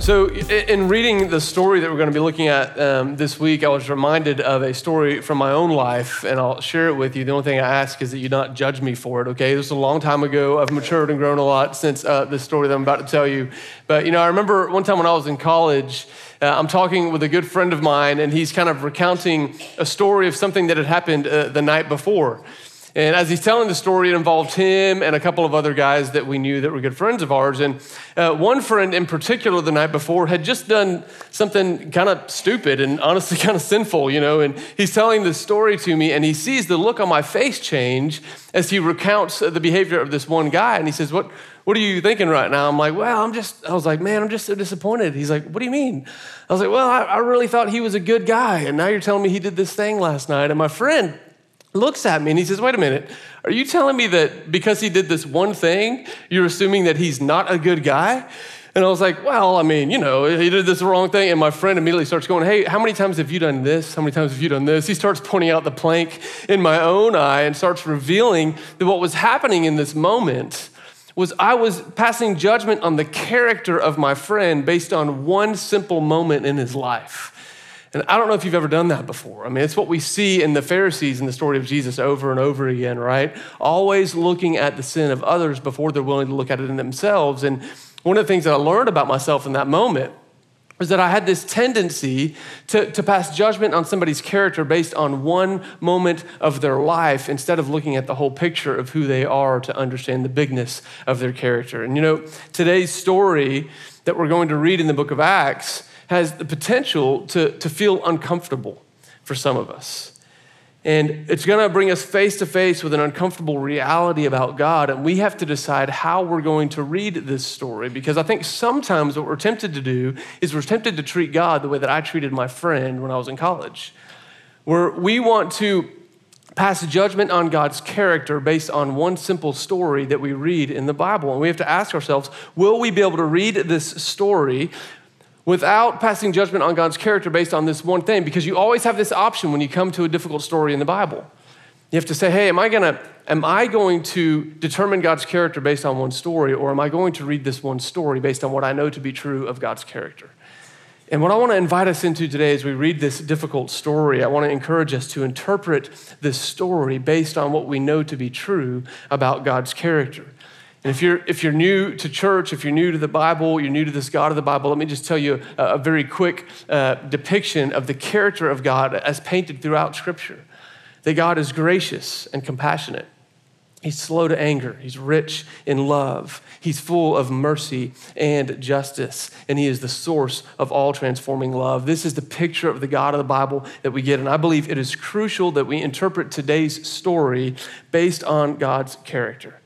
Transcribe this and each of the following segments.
So in reading the story that we're going to be looking at this week, I was reminded of a story from my own life, and I'll share it with you. The only thing I ask is that you not judge me for it, okay? This is a long time ago. I've matured and grown a lot since this story that I'm about to tell you. But, you know, I remember one time when I was in college, I'm talking with a good friend of mine, and he's kind of recounting a story of something that had happened the night before. And as he's telling the story, it involved him and a couple of other guys that we knew that were good friends of ours. And one friend in particular the night before had just done something kind of stupid and honestly kind of sinful, you know. And he's telling this story to me, and he sees the look on my face change as he recounts the behavior of this one guy. And he says, What are you thinking right now? I'm like, well, I'm just so disappointed. He's like, what do you mean? I was like, well, I really thought he was a good guy, and now you're telling me he did this thing last night. And my friend looks at me and he says, wait a minute, are you telling me that because he did this one thing, you're assuming that he's not a good guy? And I was like, well, I mean, you know, he did this wrong thing. And my friend immediately starts going, hey, how many times have you done this? How many times have you done this? He starts pointing out the plank in my own eye and starts revealing that what was happening in this moment was I was passing judgment on the character of my friend based on one simple moment in his life. And I don't know if you've ever done that before. I mean, it's what we see in the Pharisees in the story of Jesus over and over again, right? Always looking at the sin of others before they're willing to look at it in themselves. And one of the things that I learned about myself in that moment was that I had this tendency to pass judgment on somebody's character based on one moment of their life instead of looking at the whole picture of who they are to understand the bigness of their character. And you know, today's story that we're going to read in the book of Acts has the potential to feel uncomfortable for some of us. And it's gonna bring us face to face with an uncomfortable reality about God, and we have to decide how we're going to read this story, because I think sometimes what we're tempted to do is we're tempted to treat God the way that I treated my friend when I was in college, where we want to pass judgment on God's character based on one simple story that we read in the Bible. And we have to ask ourselves, will we be able to read this story without passing judgment on God's character based on this one thing? Because you always have this option when you come to a difficult story in the Bible. You have to say, hey, am I going to determine God's character based on one story, or am I going to read this one story based on what I know to be true of God's character? And what I want to invite us into today as we read this difficult story, I want to encourage us to interpret this story based on what we know to be true about God's character. And if you're new to church, if you're new to the Bible, you're new to this God of the Bible, let me just tell you a very quick depiction of the character of God as painted throughout Scripture. That God is gracious and compassionate. He's slow to anger. He's rich in love. He's full of mercy and justice. And he is the source of all transforming love. This is the picture of the God of the Bible that we get. And I believe it is crucial that we interpret today's story based on God's character.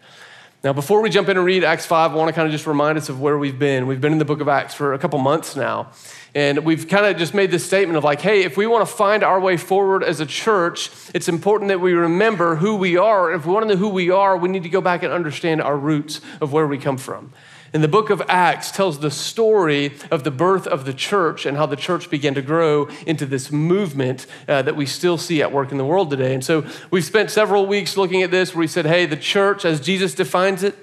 Now, before we jump in and read Acts 5, I want to kind of just remind us of where we've been. We've been in the book of Acts for a couple months now, and we've kind of just made this statement of like, hey, if we want to find our way forward as a church, it's important that we remember who we are. If we want to know who we are, we need to go back and understand our roots of where we come from. And the book of Acts tells the story of the birth of the church and how the church began to grow into this movement that we still see at work in the world today. And so we've spent several weeks looking at this where we said, hey, the church, as Jesus defines it,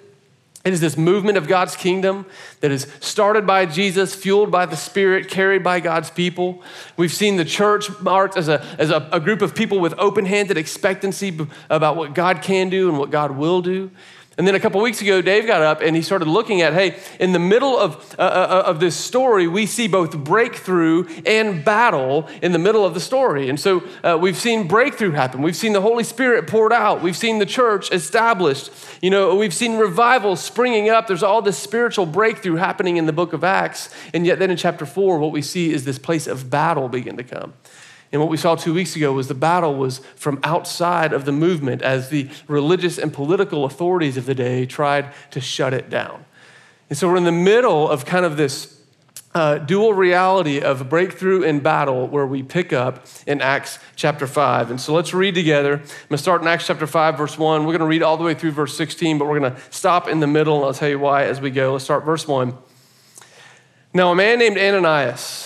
it is this movement of God's kingdom that is started by Jesus, fueled by the Spirit, carried by God's people. We've seen the church marked as a group of people with open-handed expectancy about what God can do and what God will do. And then a couple weeks ago, Dave got up and he started looking at, hey, in the middle of this story, we see both breakthrough and battle in the middle of the story. And so we've seen breakthrough happen. We've seen the Holy Spirit poured out. We've seen the church established. You know, we've seen revival springing up. There's all this spiritual breakthrough happening in the book of Acts. And yet then in chapter 4, what we see is this place of battle begin to come. And what we saw 2 weeks ago was the battle was from outside of the movement as the religious and political authorities of the day tried to shut it down. And so we're in the middle of kind of this dual reality of breakthrough and battle where we pick up in Acts chapter 5. And so let's read together. I'm going to start in Acts chapter 5, verse 1. We're going to read all the way through verse 16, but we're going to stop in the middle, and I'll tell you why as we go. Let's start verse 1. Now a man named Ananias,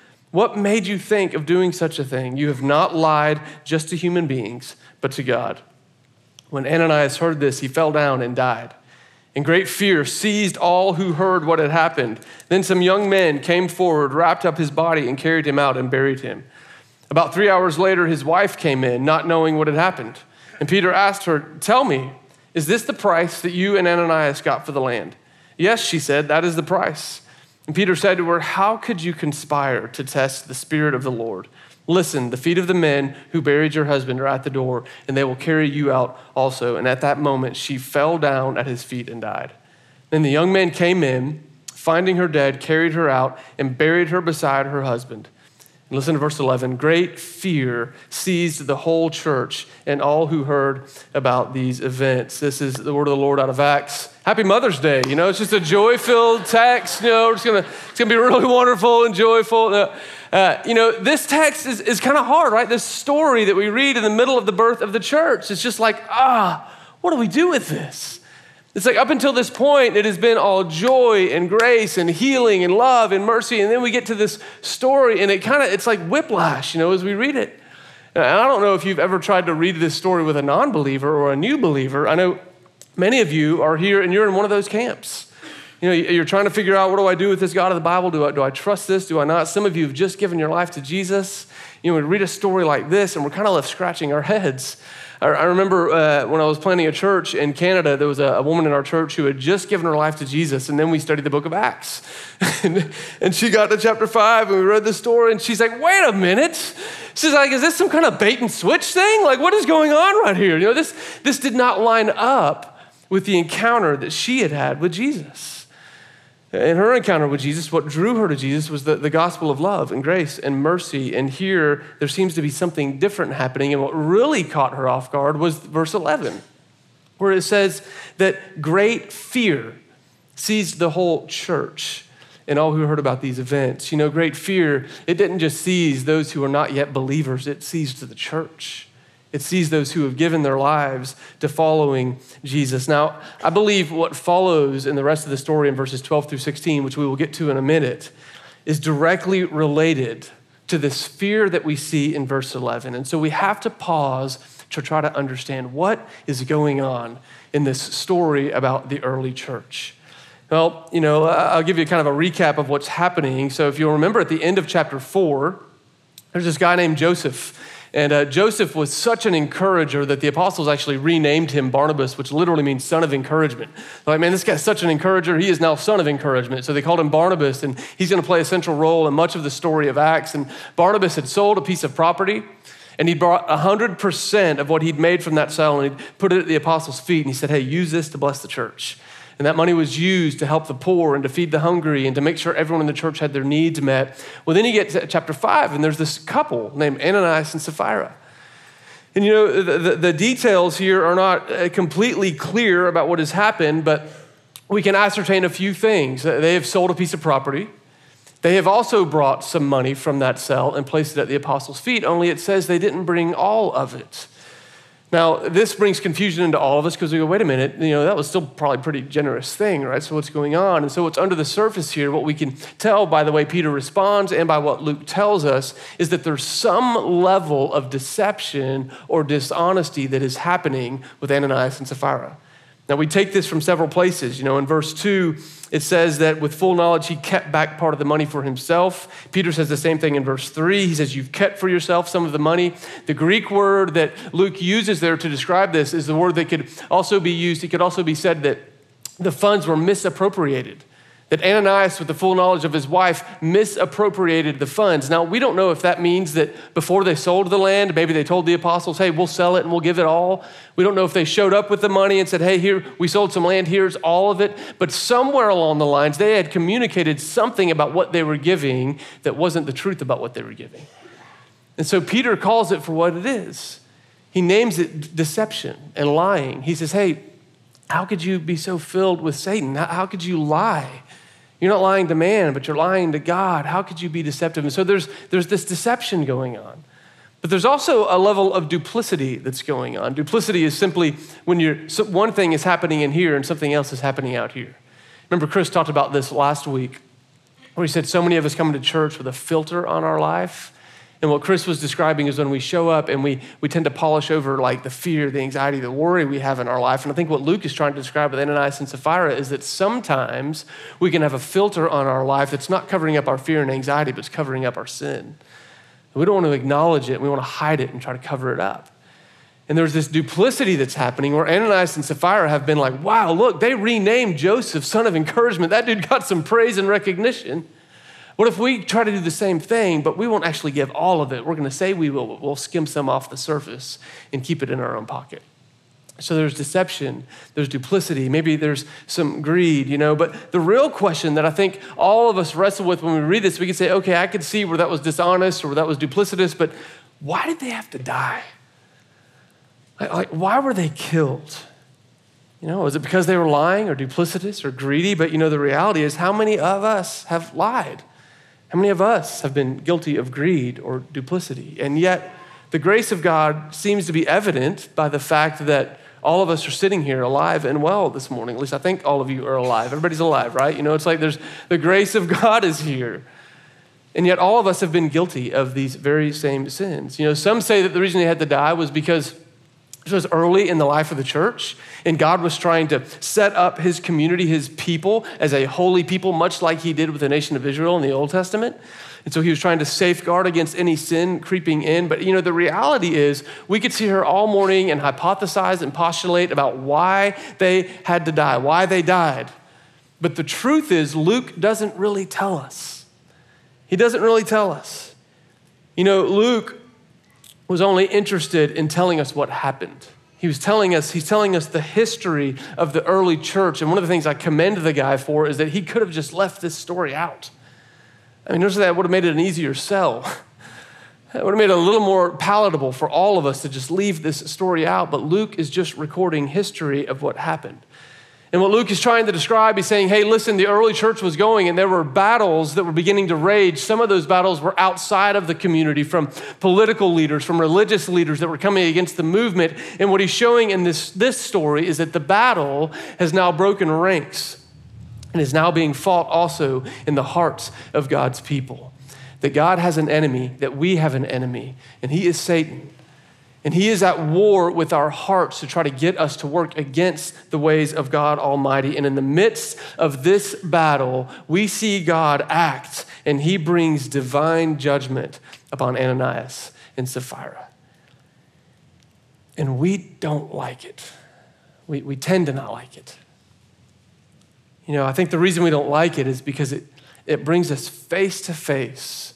What made you think of doing such a thing? You have not lied just to human beings, but to God." When Ananias heard this, he fell down and died. And great fear seized all who heard what had happened. Then some young men came forward, wrapped up his body, and carried him out and buried him. About 3 hours later, his wife came in, not knowing what had happened. And Peter asked her, "Tell me, is this the price that you and Ananias got for the land?" "Yes," she said, "that is the price." And Peter said to her, "How could you conspire to test the Spirit of the Lord? Listen, the feet of the men who buried your husband are at the door, and they will carry you out also." And at that moment, she fell down at his feet and died. Then the young men came in, finding her dead, carried her out, and buried her beside her husband. And listen to verse 11. Great fear seized the whole church and all who heard about these events. This is the word of the Lord out of Acts. Happy Mother's Day. You know, it's just a joy-filled text. You know, it's gonna be really wonderful and joyful. You know, this text is kind of hard, right? This story that we read in the middle of the birth of the church. It's just like, what do we do with this? It's like up until this point, it has been all joy and grace and healing and love and mercy. And then we get to this story and it's like whiplash, you know, as we read it. And I don't know if you've ever tried to read this story with a non-believer or a new believer. I know many of you are here and you're in one of those camps. You know, you're trying to figure out, what do I do with this God of the Bible? Do I trust this? Do I not? Some of you have just given your life to Jesus. You know, we read a story like this and we're kind of left scratching our heads. I remember when I was planning a church in Canada, there was a woman in our church who had just given her life to Jesus, and then we studied the book of Acts. And she got to chapter 5, and we read the story, and she's like, wait a minute. She's like, is this some kind of bait and switch thing? Like, what is going on right here? You know, this did not line up with the encounter that she had had with Jesus. In her encounter with Jesus, what drew her to Jesus was the gospel of love and grace and mercy. And here, there seems to be something different happening. And what really caught her off guard was verse 11, where it says that great fear seized the whole church and all who heard about these events. You know, great fear, it didn't just seize those who are not yet believers. It seized the church. It sees those who have given their lives to following Jesus. Now, I believe what follows in the rest of the story in verses 12 through 16, which we will get to in a minute, is directly related to this fear that we see in verse 11. And so we have to pause to try to understand what is going on in this story about the early church. Well, you know, I'll give you kind of a recap of what's happening. So if you'll remember at the end of chapter 4, there's this guy named Joseph. And Joseph was such an encourager that the apostles actually renamed him Barnabas, which literally means son of encouragement. They're like, man, this guy's such an encourager. He is now son of encouragement. So they called him Barnabas, and he's going to play a central role in much of the story of Acts. And Barnabas had sold a piece of property, and he brought 100% of what he'd made from that sale, and he put it at the apostles' feet, and he said, hey, use this to bless the church. And that money was used to help the poor and to feed the hungry and to make sure everyone in the church had their needs met. Well, then you get to chapter 5, and there's this couple named Ananias and Sapphira. And you know, the details here are not completely clear about what has happened, but we can ascertain a few things. They have sold a piece of property. They have also brought some money from that sale and placed it at the apostles' feet, only it says they didn't bring all of it. Now, this brings confusion into all of us because we go, wait a minute, you know, that was still probably a pretty generous thing, right? So what's going on? And so what's under the surface here, what we can tell by the way Peter responds and by what Luke tells us is that there's some level of deception or dishonesty that is happening with Ananias and Sapphira. Now, we take this from several places. You know, in verse 2, it says that with full knowledge, he kept back part of the money for himself. Peter says the same thing in verse 3. He says, you've kept for yourself some of the money. The Greek word that Luke uses there to describe this is the word that could also be used. It could also be said that the funds were misappropriated, that Ananias, with the full knowledge of his wife, misappropriated the funds. Now, we don't know if that means that before they sold the land, maybe they told the apostles, hey, we'll sell it and we'll give it all. We don't know if they showed up with the money and said, hey, here, we sold some land, here's all of it. But somewhere along the lines, they had communicated something about what they were giving that wasn't the truth about what they were giving. And so Peter calls it for what it is. He names it deception and lying. He says, hey, how could you be so filled with Satan? How could you lie? You're not lying to man, but you're lying to God. How could you be deceptive? And so there's this deception going on. But there's also a level of duplicity that's going on. Duplicity is simply when one thing is happening in here and something else is happening out here. Remember, Chris talked about this last week, where he said so many of us come into church with a filter on our life. And what Chris was describing is when we show up and we tend to polish over like the fear, the anxiety, the worry we have in our life. And I think what Luke is trying to describe with Ananias and Sapphira is that sometimes we can have a filter on our life that's not covering up our fear and anxiety, but it's covering up our sin. We don't want to acknowledge it. We want to hide it and try to cover it up. And there's this duplicity that's happening where Ananias and Sapphira have been like, wow, look, they renamed Joseph son of encouragement. That dude got some praise and recognition. What if we try to do the same thing, but we won't actually give all of it? We're going to say we will, but we'll skim some off the surface and keep it in our own pocket. So there's deception, there's duplicity, maybe there's some greed, But the real question that I think all of us wrestle with when we read this, we can say, okay, I could see where that was dishonest or where that was duplicitous, but why did they have to die? Like, why were they killed? Is it because they were lying or duplicitous or greedy? But the reality is how many of us have lied? How many of us have been guilty of greed or duplicity? And yet the grace of God seems to be evident by the fact that all of us are sitting here alive and well this morning. At least I think all of you are alive. Everybody's alive, right? It's like there's the grace of God is here. And yet all of us have been guilty of these very same sins. Some say that the reason they had to die was because this was early in the life of the church, and God was trying to set up his community, his people, as a holy people, much like he did with the nation of Israel in the Old Testament. And so he was trying to safeguard against any sin creeping in. But the reality is we could sit here all morning and hypothesize and postulate about why they had to die, why they died. But the truth is Luke doesn't really tell us. He doesn't really tell us. Luke was only interested in telling us what happened. He's telling us the history of the early church. And one of the things I commend the guy for is that he could have just left this story out. Notice that would have made it an easier sell. It would have made it a little more palatable for all of us to just leave this story out. But Luke is just recording history of what happened. And what Luke is trying to describe, he's saying, hey, listen, the early church was going and there were battles that were beginning to rage. Some of those battles were outside of the community from political leaders, from religious leaders that were coming against the movement. And what he's showing in this story is that the battle has now broken ranks and is now being fought also in the hearts of God's people. That God has an enemy, that we have an enemy, and he is Satan. And he is at war with our hearts to try to get us to work against the ways of God Almighty. And in the midst of this battle, we see God act, and he brings divine judgment upon Ananias and Sapphira. And we don't like it. We tend to not like it. I think the reason we don't like it is because it brings us face to face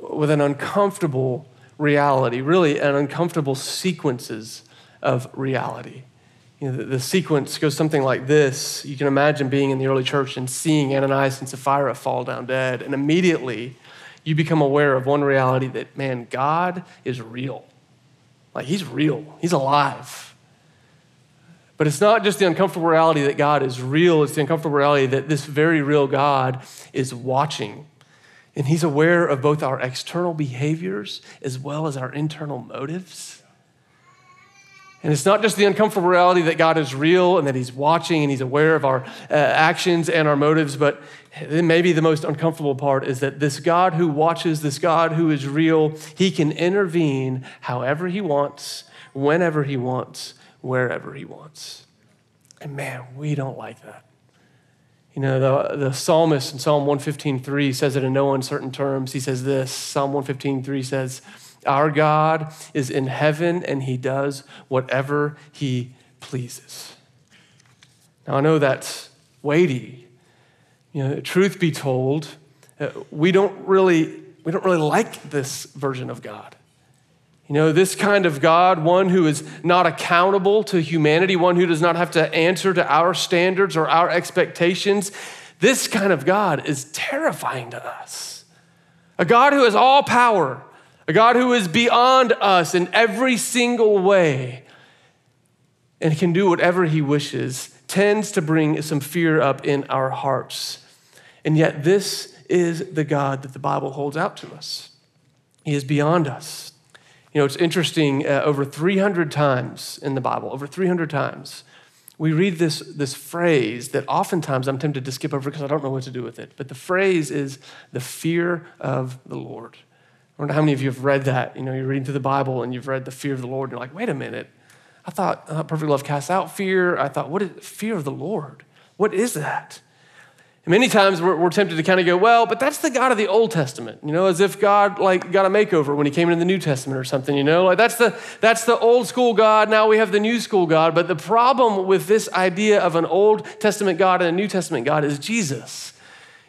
with an uncomfortable reality, really an uncomfortable sequences of reality. The sequence goes something like this. You can imagine being in the early church and seeing Ananias and Sapphira fall down dead, and immediately you become aware of one reality that, man, God is real. Like, he's real, he's alive. But it's not just the uncomfortable reality that God is real, it's the uncomfortable reality that this very real God is watching. And he's aware of both our external behaviors as well as our internal motives. And it's not just the uncomfortable reality that God is real and that he's watching and he's aware of our actions and our motives, but maybe the most uncomfortable part is that this God who watches, this God who is real, he can intervene however he wants, whenever he wants, wherever he wants. And man, we don't like that. The psalmist in Psalm 115:3 says it in no uncertain terms. He says this, Psalm 115:3 says, our God is in heaven and he does whatever he pleases. Now I know that's weighty. Truth be told, we don't really like this version of God. This kind of God, one who is not accountable to humanity, one who does not have to answer to our standards or our expectations, this kind of God is terrifying to us. A God who has all power, a God who is beyond us in every single way and can do whatever he wishes, tends to bring some fear up in our hearts. And yet this is the God that the Bible holds out to us. He is beyond us. You know, it's interesting, over 300 times in the Bible, over 300 times, we read this phrase that oftentimes I'm tempted to skip over because I don't know what to do with it. But the phrase is the fear of the Lord. I wonder how many of you have read that. You know, you're reading through the Bible and you've read the fear of the Lord. And you're like, wait a minute. I thought perfect love casts out fear. I thought, what is fear of the Lord? What is that? And many times we're tempted to kind of go, well, but that's the God of the Old Testament, you know, as if God like got a makeover when he came into the New Testament or something, you know, like that's the old school God. Now we have the new school God. But the problem with this idea of an Old Testament God and a New Testament God is Jesus.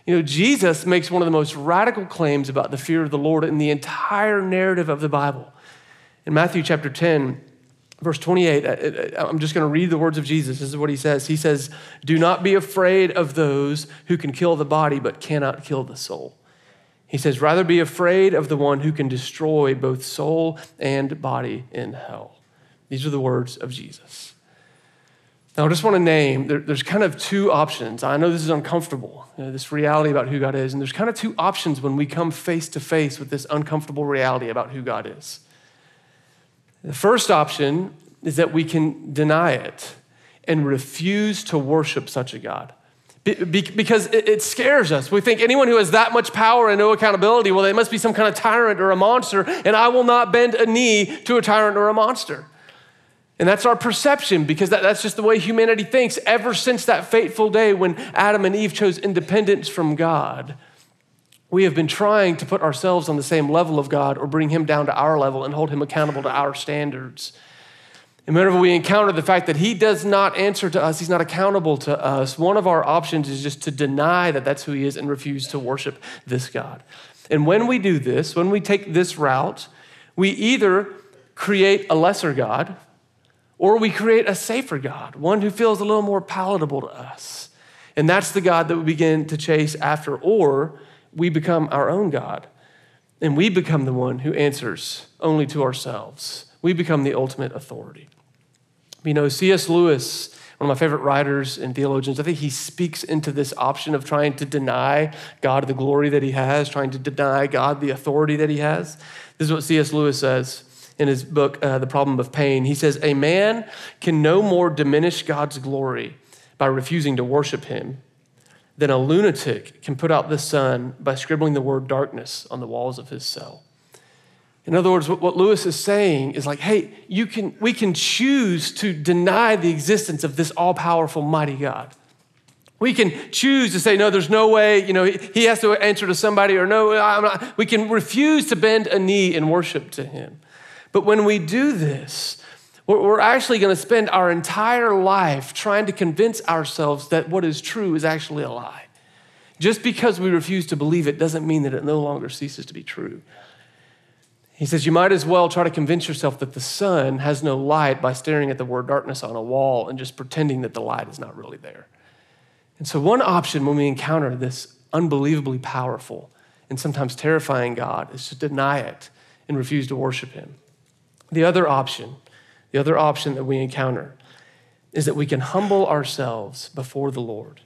You know, Jesus makes one of the most radical claims about the fear of the Lord in the entire narrative of the Bible. In Matthew chapter 10, verse 28, I'm just going to read the words of Jesus. This is what he says. He says, do not be afraid of those who can kill the body but cannot kill the soul. He says, rather be afraid of the one who can destroy both soul and body in hell. These are the words of Jesus. Now, I just want to name, there's kind of two options. I know this is uncomfortable, you know, this reality about who God is. And there's kind of two options when we come face to face with this uncomfortable reality about who God is. The first option is that we can deny it and refuse to worship such a God because it scares us. We think anyone who has that much power and no accountability, well, they must be some kind of tyrant or a monster, and I will not bend a knee to a tyrant or a monster. And that's our perception because that's just the way humanity thinks ever since that fateful day when Adam and Eve chose independence from God. We have been trying to put ourselves on the same level of God or bring him down to our level and hold him accountable to our standards. And whenever we encounter the fact that he does not answer to us, he's not accountable to us, one of our options is just to deny that that's who he is and refuse to worship this God. And when we do this, when we take this route, we either create a lesser God or we create a safer God, one who feels a little more palatable to us. And that's the God that we begin to chase after, or we become our own God, and we become the one who answers only to ourselves. We become the ultimate authority. You know, C.S. Lewis, one of my favorite writers and theologians, I think he speaks into this option of trying to deny God the glory that he has, trying to deny God the authority that he has. This is what C.S. Lewis says in his book, The Problem of Pain. He says, a man can no more diminish God's glory by refusing to worship him than a lunatic can put out the sun by scribbling the word darkness on the walls of his cell. In other words, what Lewis is saying is like, hey, we can choose to deny the existence of this all-powerful, mighty God. We can choose to say, no, there's no way, you know, he has to answer to somebody, or no, I'm not. We can refuse to bend a knee and worship to him. But when we do this, we're actually going to spend our entire life trying to convince ourselves that what is true is actually a lie. Just because we refuse to believe it doesn't mean that it no longer ceases to be true. He says, you might as well try to convince yourself that the sun has no light by staring at the word darkness on a wall and just pretending that the light is not really there. And so one option when we encounter this unbelievably powerful and sometimes terrifying God is to deny it and refuse to worship him. The other option that we encounter is that we can humble ourselves before the Lord.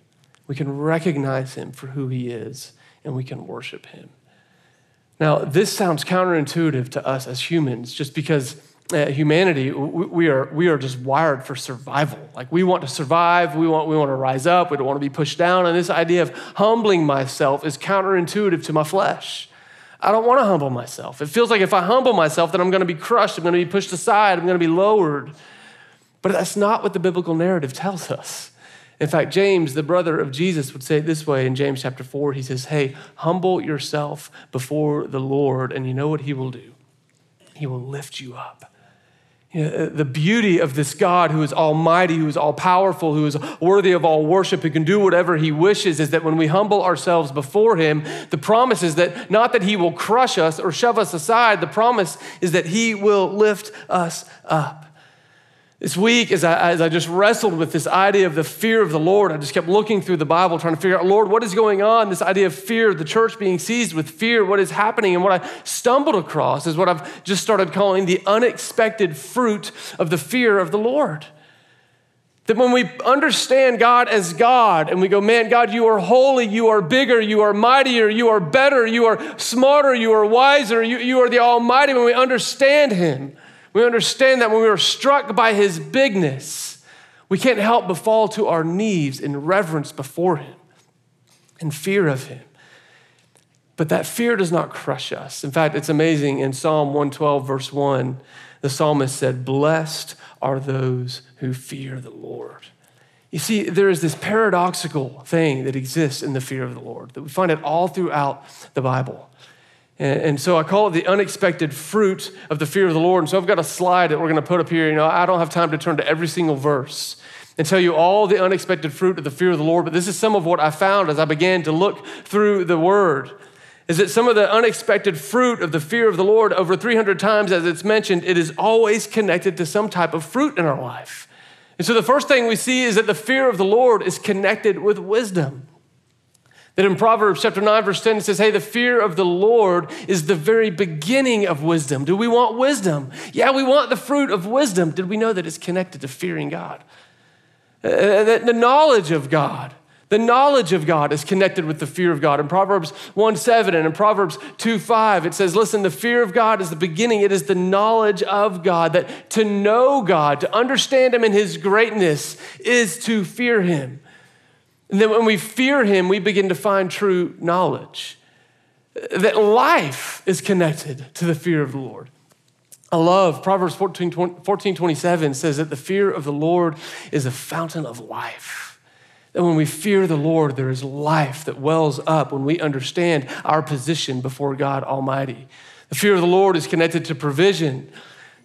We can recognize him for who he is, and we can worship him. Now, this sounds counterintuitive to us as humans, just because humanity, we are just wired for survival. Like, we want to survive, we want to rise up, we don't want to be pushed down, and this idea of humbling myself is counterintuitive to my flesh. I don't want to humble myself. It feels like if I humble myself, then I'm going to be crushed. I'm going to be pushed aside. I'm going to be lowered. But that's not what the biblical narrative tells us. In fact, James, the brother of Jesus, would say it this way in James chapter 4. He says, hey, humble yourself before the Lord, and you know what he will do? He will lift you up. You know, the beauty of this God who is almighty, who is all-powerful, who is worthy of all worship, who can do whatever he wishes, is that when we humble ourselves before him, the promise is that not that he will crush us or shove us aside, the promise is that he will lift us up. This week, as I just wrestled with this idea of the fear of the Lord, I just kept looking through the Bible, trying to figure out, Lord, what is going on? This idea of fear, the church being seized with fear, what is happening? And what I stumbled across is what I've just started calling the unexpected fruit of the fear of the Lord. That when we understand God as God and we go, man, God, you are holy, you are bigger, you are mightier, you are better, you are smarter, you are wiser, you are the Almighty. When we understand him, we understand that when we are struck by his bigness, we can't help but fall to our knees in reverence before him, in fear of him. But that fear does not crush us. In fact, it's amazing. In Psalm 112, verse 1, the psalmist said, blessed are those who fear the Lord. You see, there is this paradoxical thing that exists in the fear of the Lord, that we find it all throughout the Bible. And so I call it the unexpected fruit of the fear of the Lord. And so I've got a slide that we're gonna put up here. You know, I don't have time to turn to every single verse and tell you all the unexpected fruit of the fear of the Lord, but this is some of what I found as I began to look through the Word. Is that some of the unexpected fruit of the fear of the Lord, over 300 times as it's mentioned, it is always connected to some type of fruit in our life. And so the first thing we see is that the fear of the Lord is connected with wisdom. That in Proverbs chapter 9, verse 10, it says, hey, the fear of the Lord is the very beginning of wisdom. Do we want wisdom? Yeah, we want the fruit of wisdom. Did we know that it's connected to fearing God? That the knowledge of God. The knowledge of God is connected with the fear of God. In Proverbs 1:7 and in Proverbs 2:5, it says, listen, the fear of God is the beginning. It is the knowledge of God, that to know God, to understand him in his greatness is to fear him. And then when we fear him, we begin to find true knowledge. That life is connected to the fear of the Lord. I love Proverbs 14:27 says that the fear of the Lord is a fountain of life. That when we fear the Lord, there is life that wells up when we understand our position before God Almighty. The fear of the Lord is connected to provision.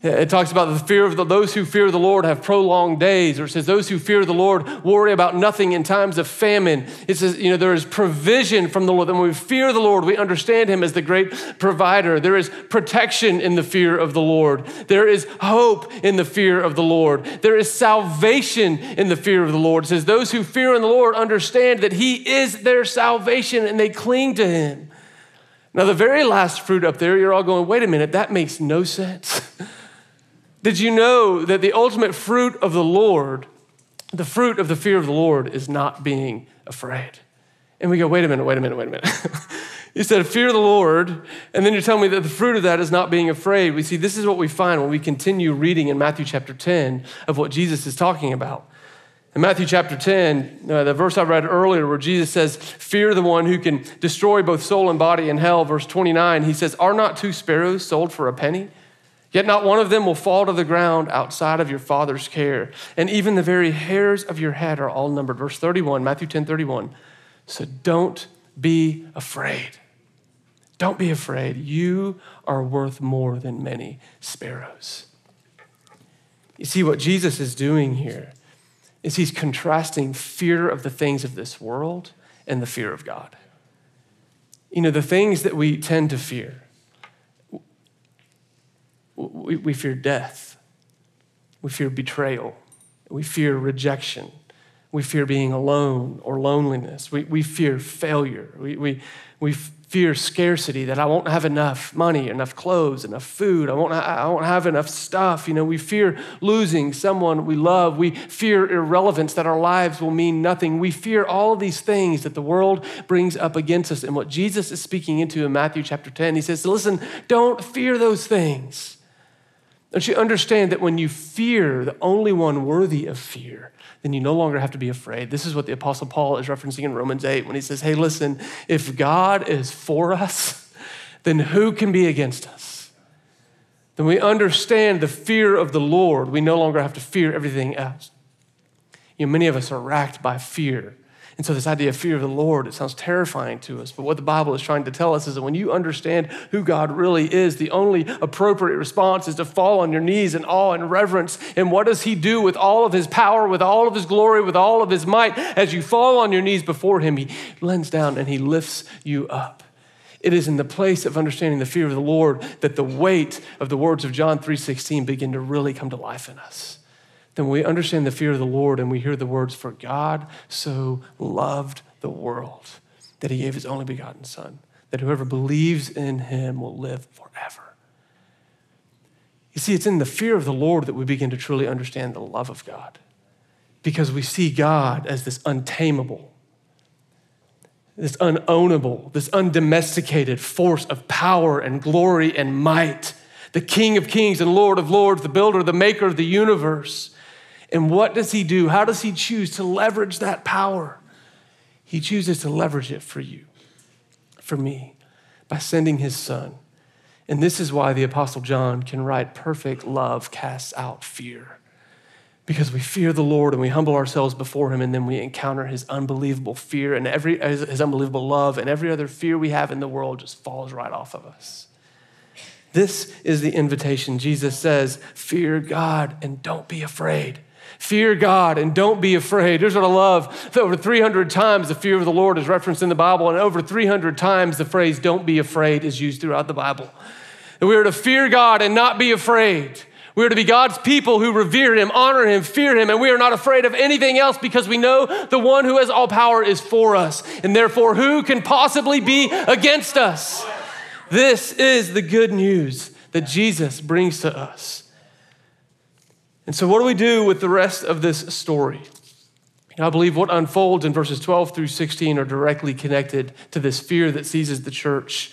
It talks about the fear of those who fear the Lord have prolonged days, or it says those who fear the Lord worry about nothing in times of famine. It says, you know, there is provision from the Lord. And when we fear the Lord, we understand him as the great provider. There is protection in the fear of the Lord. There is hope in the fear of the Lord. There is salvation in the fear of the Lord. It says those who fear in the Lord understand that he is their salvation and they cling to him. Now, the very last fruit up there, you're all going, wait a minute, that makes no sense. Did you know that the ultimate fruit of the Lord, the fruit of the fear of the Lord is not being afraid? And we go, wait a minute. You said fear the Lord, and then you're telling me that the fruit of that is not being afraid. We see this is what we find when we continue reading in Matthew chapter 10 of what Jesus is talking about. In Matthew chapter 10, the verse I read earlier where Jesus says, fear the one who can destroy both soul and body in hell. Verse 29, he says, are not two sparrows sold for a penny? Yet not one of them will fall to the ground outside of your Father's care. And even the very hairs of your head are all numbered. Verse 31, Matthew 10:31. So don't be afraid. Don't be afraid. You are worth more than many sparrows. You see, what Jesus is doing here is he's contrasting fear of the things of this world and the fear of God. You know, the things that we tend to fear, we fear death, we fear betrayal, we fear rejection, we fear being alone or loneliness, we fear failure, we fear scarcity, that I won't have enough money, enough clothes, enough food, I won't have enough stuff, you know, we fear losing someone we love, we fear irrelevance, that our lives will mean nothing, we fear all of these things that the world brings up against us. And what Jesus is speaking into in Matthew chapter 10, he says, listen, don't fear those things. Don't you understand that when you fear the only one worthy of fear, then you no longer have to be afraid? This is what the Apostle Paul is referencing in Romans 8 when he says, hey, listen, if God is for us, then who can be against us? Then we understand the fear of the Lord. We no longer have to fear everything else. You know, many of us are racked by fear. And so this idea of fear of the Lord, it sounds terrifying to us, but what the Bible is trying to tell us is that when you understand who God really is, the only appropriate response is to fall on your knees in awe and reverence. And what does he do with all of his power, with all of his glory, with all of his might? As you fall on your knees before him, he bends down and he lifts you up. It is in the place of understanding the fear of the Lord that the weight of the words of John 3:16 begin to really come to life in us. Then when we understand the fear of the Lord and we hear the words, for God so loved the world that he gave his only begotten son, that whoever believes in him will live forever. You see, it's in the fear of the Lord that we begin to truly understand the love of God. because we see God as this untamable, this unownable, this undomesticated force of power and glory and might, the King of Kings and Lord of Lords, the builder, the maker of the universe. And what does he do? How does he choose to leverage that power? He chooses to leverage it for you, for me, by sending his son. And this is why the Apostle John can write, perfect love casts out fear, because we fear the Lord and we humble ourselves before him, and then we encounter his unbelievable fear, and his unbelievable love, and every other fear we have in the world just falls right off of us. This is the invitation. Jesus says, fear God and don't be afraid. Fear God and don't be afraid. Here's what I love. Over 300 times the fear of the Lord is referenced in the Bible, and over 300 times the phrase don't be afraid is used throughout the Bible. And we are to fear God and not be afraid. We are to be God's people who revere him, honor him, fear him, and we are not afraid of anything else because we know the one who has all power is for us, and therefore who can possibly be against us? This is the good news that Jesus brings to us. And so what do we do with the rest of this story? And I believe what unfolds in verses 12 through 16 are directly connected to this fear that seizes the church.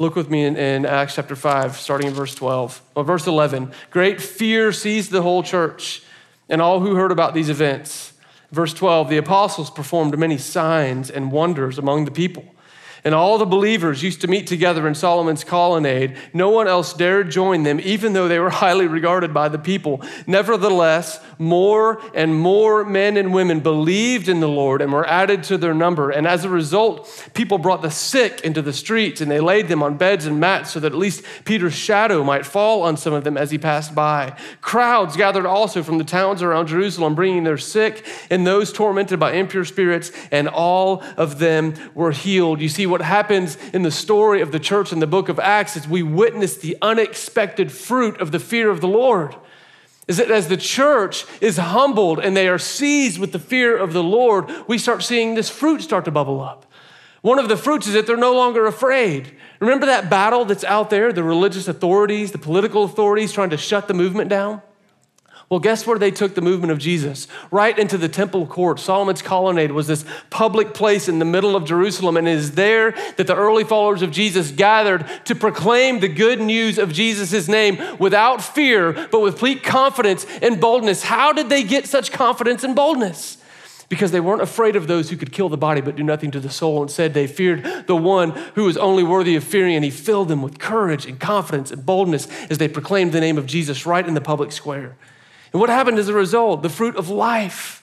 Look with me in Acts chapter 5, starting in verse 11. Great fear seized the whole church and all who heard about these events. Verse 12, the apostles performed many signs and wonders among the people. And all the believers used to meet together in Solomon's colonnade. No one else dared join them, even though they were highly regarded by the people. Nevertheless, more and more men and women believed in the Lord and were added to their number. And as a result, people brought the sick into the streets, and they laid them on beds and mats so that at least Peter's shadow might fall on some of them as he passed by. Crowds gathered also from the towns around Jerusalem, bringing their sick and those tormented by impure spirits, and all of them were healed. You see, what happens in the story of the church in the book of Acts is we witness the unexpected fruit of the fear of the Lord. Is that as the church is humbled and they are seized with the fear of the Lord, we start seeing this fruit start to bubble up. One of the fruits is that they're no longer afraid. Remember that battle that's out there, the religious authorities, the political authorities trying to shut the movement down? Well, guess where they took the movement of Jesus? Right into the temple court. Solomon's colonnade was this public place in the middle of Jerusalem, and it is there that the early followers of Jesus gathered to proclaim the good news of Jesus' name without fear, but with complete confidence and boldness. How did they get such confidence and boldness? Because they weren't afraid of those who could kill the body but do nothing to the soul. Instead, they feared the one who was only worthy of fearing, and he filled them with courage and confidence and boldness as they proclaimed the name of Jesus right in the public square. And what happened as a result? The fruit of life.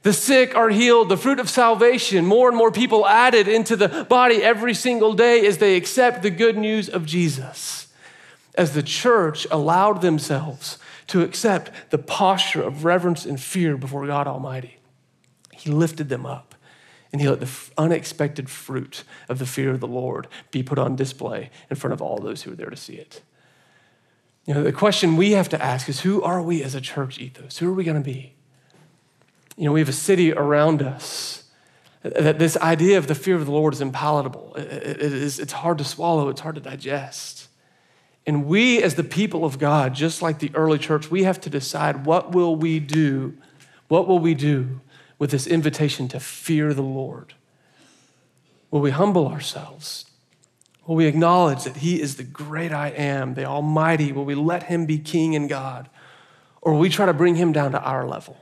The sick are healed, the fruit of salvation. More and more people added into the body every single day as they accept the good news of Jesus. As the church allowed themselves to accept the posture of reverence and fear before God Almighty, he lifted them up, and he let the unexpected fruit of the fear of the Lord be put on display in front of all those who were there to see it. You know, the question we have to ask is, who are we as a church ethos? Who are we going to be? You know, we have a city around us that this idea of the fear of the Lord is impalatable. It's hard to swallow. It's hard to digest. And we as the people of God, just like the early church, we have to decide, what will we do? What will we do with this invitation to fear the Lord? Will we humble ourselves? Will we acknowledge that he is the great I am, the Almighty? Will we let him be King and God? Or will we try to bring him down to our level?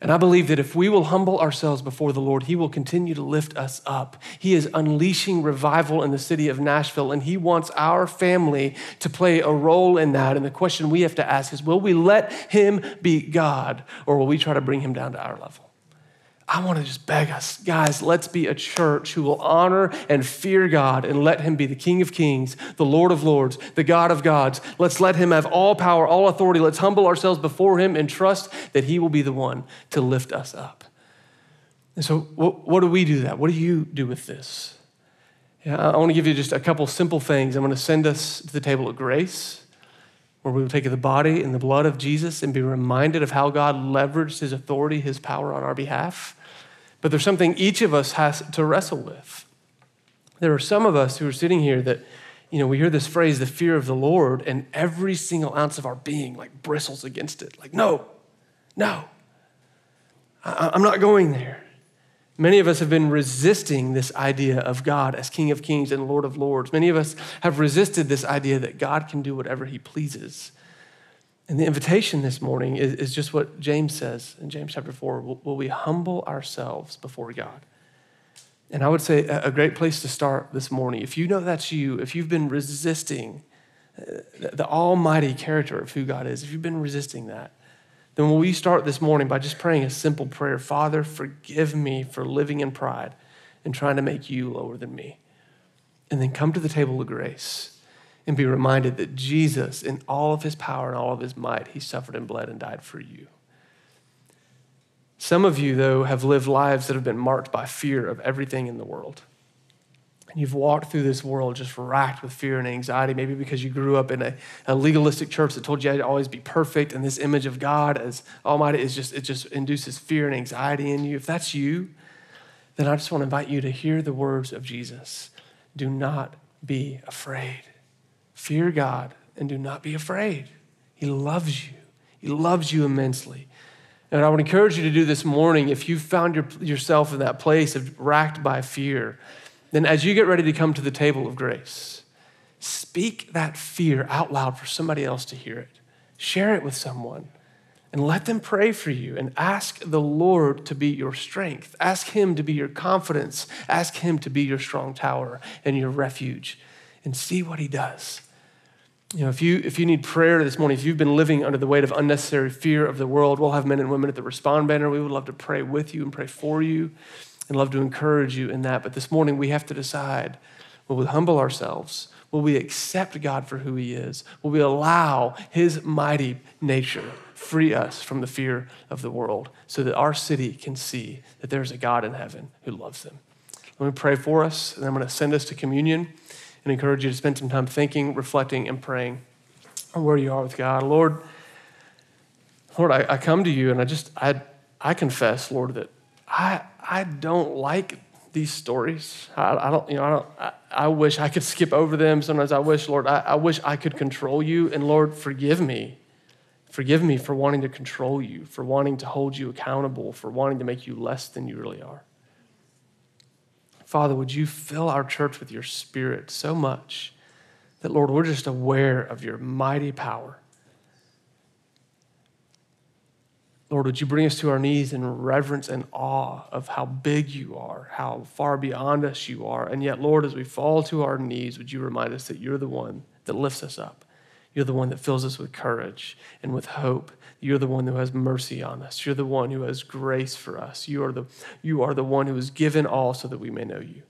And I believe that if we will humble ourselves before the Lord, he will continue to lift us up. He is unleashing revival in the city of Nashville, and he wants our family to play a role in that. And the question we have to ask is, will we let him be God, or will we try to bring him down to our level? I want to just beg us, guys, let's be a church who will honor and fear God and let him be the King of Kings, the Lord of Lords, the God of gods. Let's let him have all power, all authority. Let's humble ourselves before him and trust that he will be the one to lift us up. And so what do we do that? What do you do with this? Yeah, I want to give you just a couple simple things. I'm going to send us to the table of grace, where we will take the body and the blood of Jesus and be reminded of how God leveraged his authority, his power on our behalf. But there's something each of us has to wrestle with. There are some of us who are sitting here that, you know, we hear this phrase, the fear of the Lord, and every single ounce of our being like bristles against it. Like, no, no. I'm not going there. Many of us have been resisting this idea of God as King of Kings and Lord of Lords. Many of us have resisted this idea that God can do whatever he pleases. And the invitation this morning is just what James says in James chapter 4. Will we humble ourselves before God? And I would say a great place to start this morning, if you know that's you, if you've been resisting the almighty character of who God is, if you've been resisting that, then will we start this morning by just praying a simple prayer? Father, forgive me for living in pride and trying to make you lower than me. And then come to the table of grace and be reminded that Jesus, in all of his power and all of his might, he suffered and bled and died for you. Some of you, though, have lived lives that have been marked by fear of everything in the world. And you've walked through this world just racked with fear and anxiety, maybe because you grew up in a legalistic church that told you to always be perfect, and this image of God as Almighty it just induces fear and anxiety in you. If that's you, then I just want to invite you to hear the words of Jesus. Do not be afraid. Fear God and do not be afraid. He loves you. He loves you immensely. And I would encourage you to do this morning, if you found yourself in that place of racked by fear, then as you get ready to come to the table of grace, speak that fear out loud for somebody else to hear it. Share it with someone and let them pray for you and ask the Lord to be your strength. Ask him to be your confidence. Ask him to be your strong tower and your refuge, and see what he does. You know, if you need prayer this morning, if you've been living under the weight of unnecessary fear of the world, we'll have men and women at the Respond banner. We would love to pray with you and pray for you and love to encourage you in that. But this morning we have to decide, will we humble ourselves? Will we accept God for who he is? Will we allow his mighty nature free us from the fear of the world so that our city can see that there's a God in heaven who loves them? Let me pray for us, and I'm going to send us to communion, and encourage you to spend some time thinking, reflecting, and praying on where you are with God. Lord, I come to you, and I confess, Lord, that I don't like these stories. I wish I could skip over them. Sometimes I wish, Lord, I wish I could control you. And Lord, forgive me. Forgive me for wanting to control you, for wanting to hold you accountable, for wanting to make you less than you really are. Father, would you fill our church with your Spirit so much that, Lord, we're just aware of your mighty power. Lord, would you bring us to our knees in reverence and awe of how big you are, how far beyond us you are. And yet, Lord, as we fall to our knees, would you remind us that you're the one that lifts us up. You're the one that fills us with courage and with hope. You're the one who has mercy on us. You're the one who has grace for us. You are the one who has given all so that we may know you.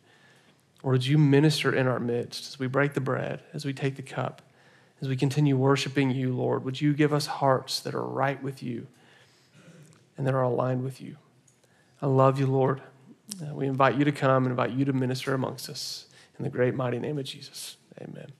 Or would you minister in our midst as we break the bread, as we take the cup, as we continue worshiping you, Lord? Would you give us hearts that are right with you and that are aligned with you? I love you, Lord. We invite you to come and invite you to minister amongst us. In the great, mighty name of Jesus, amen.